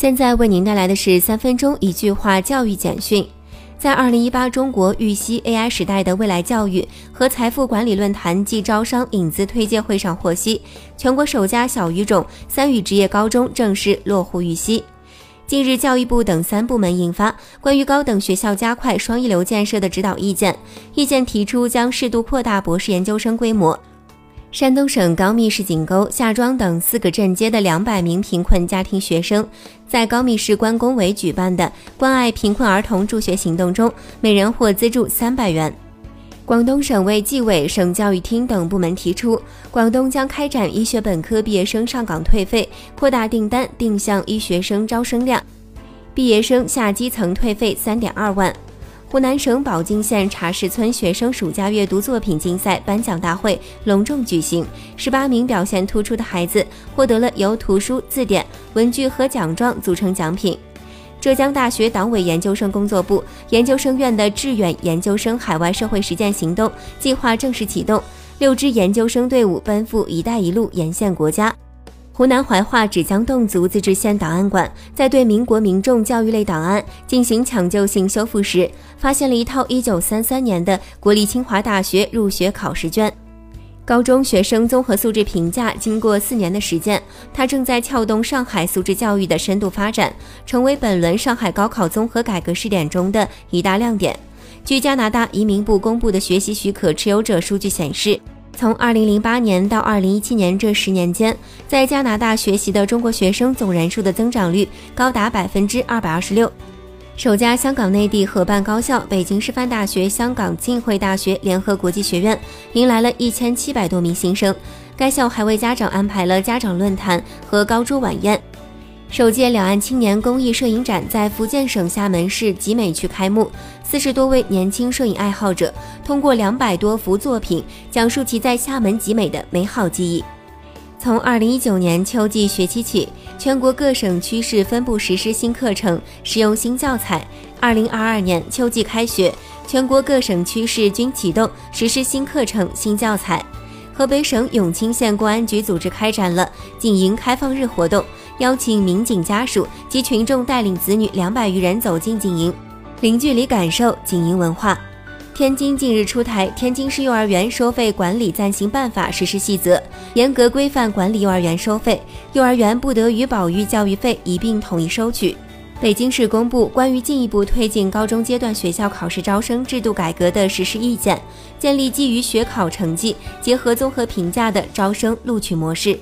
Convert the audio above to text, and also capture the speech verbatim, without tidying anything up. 现在为您带来的是三分钟一句话教育简讯。在二零一八中国预期 A I 时代的未来教育和财富管理论坛暨招商引资推介会上获悉，全国首家小语种三语职业高中正式落户玉溪。近日，教育部等三部门印发《关于高等学校加快双一流建设的指导意见》，意见提出将适度扩大博士研究生规模。山东省高密市井沟、夏庄等四个镇街的两百名贫困家庭学生，在高密市关工委举办的关爱贫困儿童助学行动中，每人获资助三百元。广东省卫计委、省教育厅等部门提出，广东将开展医学本科毕业生上岗退费，扩大订单定向医学生招生量，毕业生下基层退费 三点二万。湖南省保靖县茶市村学生暑假阅读作品竞赛颁奖大会隆重举行，十八名表现突出的孩子获得了由图书、字典、文具和奖状组成奖品。浙江大学党委研究生工作部、研究生院的致远研究生海外社会实践行动计划正式启动，六支研究生队伍奔赴“一带一路”沿线国家。湖南怀化芷江侗族自治县档案馆在对民国民众教育类档案进行抢救性修复时，发现了一套一九三三年的国立清华大学入学考试卷。高中学生综合素质评价经过四年的实践，它正在撬动上海素质教育的深度发展，成为本轮上海高考综合改革试点中的一大亮点。据加拿大移民部公布的学习许可持有者数据显示，从二零零八年到二零一七年这十年间，在加拿大学习的中国学生总人数的增长率高达 百分之二百二十六。 首家香港内地合办高校北京师范大学、香港浸会大学联合国际学院迎来了一千七百多名新生，该校还为家长安排了家长论坛和高桌晚宴。首届两岸青年公益摄影展在福建省厦门市集美区开幕，四十多位年轻摄影爱好者通过两百多幅作品，讲述其在厦门集美的美好记忆。从二零一九年秋季学期起，全国各省区市分部实施新课程，使用新教材。二零二二年秋季开学，全国各省区市均启动实施新课程、新教材。河北省永清县公安局组织开展了警营开放日活动，邀请民警家属及群众带领子女两百余人走进警营，零距离感受警营文化。天津近日出台《天津市幼儿园收费管理暂行办法实施细则》，严格规范管理幼儿园收费，幼儿园不得与保育教育费一并统一收取。北京市公布关于进一步推进高中阶段学校考试招生制度改革的实施意见，建立基于学考成绩结合综合评价的招生录取模式。